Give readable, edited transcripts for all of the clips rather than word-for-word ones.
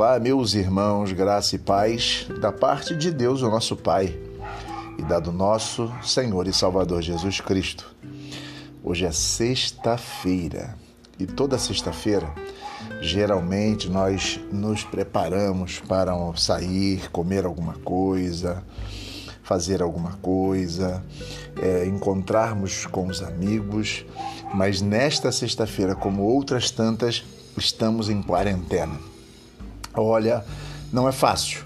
Olá, meus irmãos, graça e paz, da parte de Deus, o nosso Pai, e da do nosso Senhor e Salvador Jesus Cristo. Hoje é sexta-feira, e toda sexta-feira, geralmente, nós nos preparamos para sair, comer alguma coisa, fazer alguma coisa, encontrarmos com os amigos, mas nesta sexta-feira, como outras tantas, estamos em quarentena. Olha, não é fácil,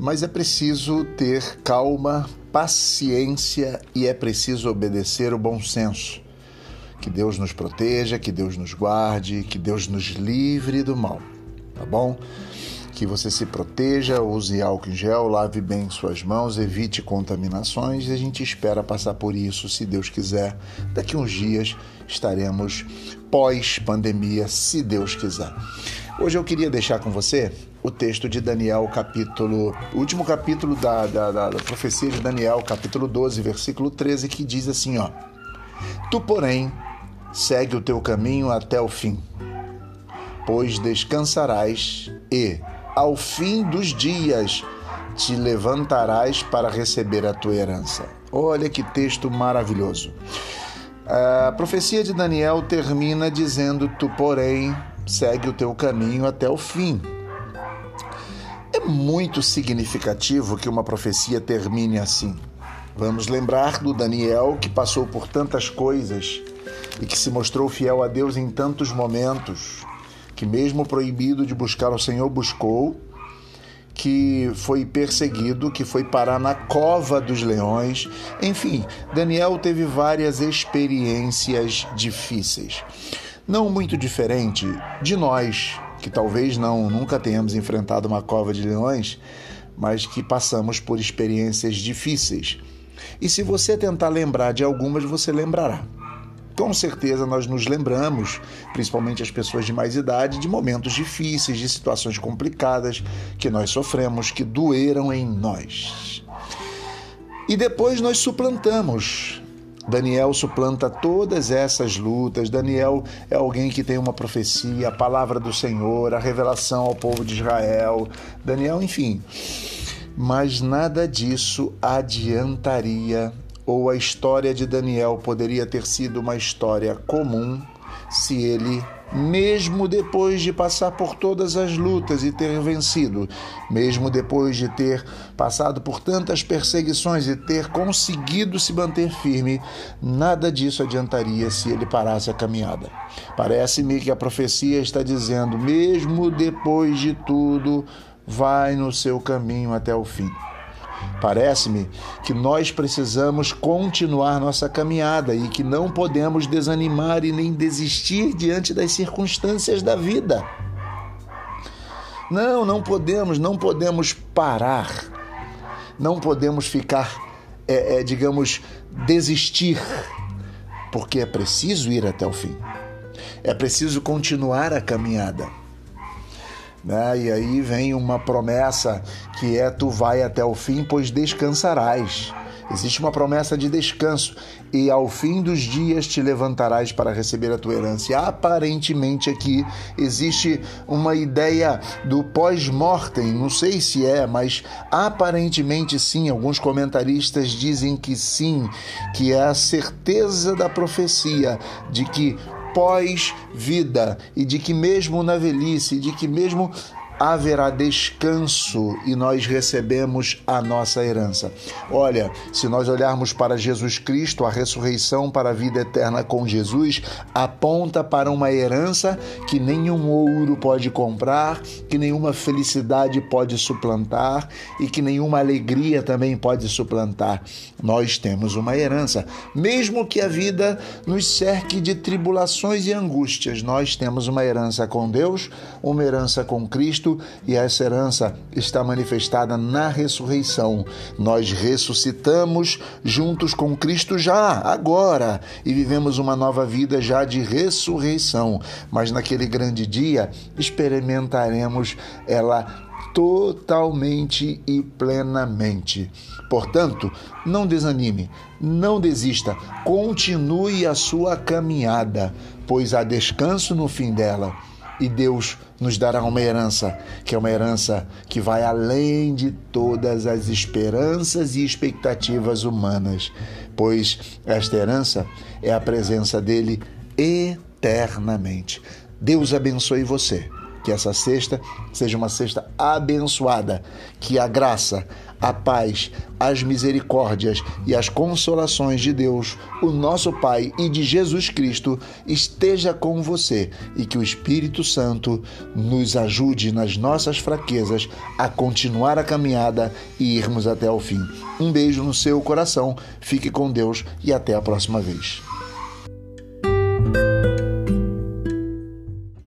mas é preciso ter calma, paciência e é preciso obedecer o bom senso. Que Deus nos proteja, que Deus nos guarde, que Deus nos livre do mal, tá bom? Que você se proteja, use álcool em gel, lave bem suas mãos, evite contaminações e a gente espera passar por isso, se Deus quiser. Daqui uns dias estaremos pós-pandemia, se Deus quiser. Hoje eu queria deixar com você o texto de Daniel, último capítulo da profecia de Daniel, capítulo 12, versículo 13, que diz assim, ó: Tu, porém, segue o teu caminho até o fim, pois descansarás e, ao fim dos dias, te levantarás para receber a tua herança. Olha que texto maravilhoso. A profecia de Daniel termina dizendo: Tu, porém, segue o teu caminho até o fim. É muito significativo que uma profecia termine assim. Vamos lembrar do Daniel, que passou por tantas coisas e que se mostrou fiel a Deus em tantos momentos, que mesmo proibido de buscar o Senhor, buscou, que foi perseguido, que foi parar na cova dos leões. Enfim, Daniel teve várias experiências difíceis, não muito diferente de nós, que talvez nunca tenhamos enfrentado uma cova de leões, mas que passamos por experiências difíceis. E se você tentar lembrar de algumas, você lembrará. Com certeza nós nos lembramos, principalmente as pessoas de mais idade, de momentos difíceis, de situações complicadas que nós sofremos, que doeram em nós. E depois nós suplantamos. Daniel suplanta todas essas lutas. Daniel é alguém que tem uma profecia, a palavra do Senhor, a revelação ao povo de Israel. Daniel, enfim. Mas nada disso adiantaria, ou a história de Daniel poderia ter sido uma história comum se ele, mesmo depois de passar por todas as lutas e ter vencido, mesmo depois de ter passado por tantas perseguições e ter conseguido se manter firme, nada disso adiantaria se ele parasse a caminhada. Parece-me que a profecia está dizendo: mesmo depois de tudo, vai no seu caminho até o fim. Parece-me que nós precisamos continuar nossa caminhada e que não podemos desanimar e nem desistir diante das circunstâncias da vida. Não podemos parar, não podemos ficar, digamos, desistir, porque é preciso ir até o fim, é preciso continuar a caminhada. E aí vem uma promessa que é: tu vai até o fim, pois descansarás. Existe uma promessa de descanso. E ao fim dos dias te levantarás para receber a tua herança. E aparentemente aqui existe uma ideia do pós-mortem. Não sei se é, mas aparentemente sim. Alguns comentaristas dizem que sim, que é a certeza da profecia de que pós-vida, e de que mesmo na velhice, de que mesmo haverá descanso e nós recebemos a nossa herança. Olha, se nós olharmos para Jesus Cristo, a ressurreição para a vida eterna com Jesus aponta para uma herança que nenhum ouro pode comprar, que nenhuma felicidade pode suplantar e que nenhuma alegria também pode suplantar. Nós temos uma herança. Mesmo que a vida nos cerque de tribulações e angústias, nós temos uma herança com Deus, uma herança com Cristo, e essa herança está manifestada na ressurreição. Nós ressuscitamos juntos com Cristo já, agora, e vivemos uma nova vida já de ressurreição. Mas naquele grande dia experimentaremos ela totalmente e plenamente. Portanto, não desanime, não desista, continue a sua caminhada, pois há descanso no fim dela. e Deus nos dará uma herança, que é uma herança que vai além de todas as esperanças e expectativas humanas, pois esta herança é a presença dele eternamente. Deus abençoe você, que essa sexta seja uma sexta abençoada, que a graça, a paz, as misericórdias e as consolações de Deus, o nosso Pai, e de Jesus Cristo esteja com você, e que o Espírito Santo nos ajude nas nossas fraquezas a continuar a caminhada e irmos até o fim. Um beijo no seu coração, fique com Deus e até a próxima vez.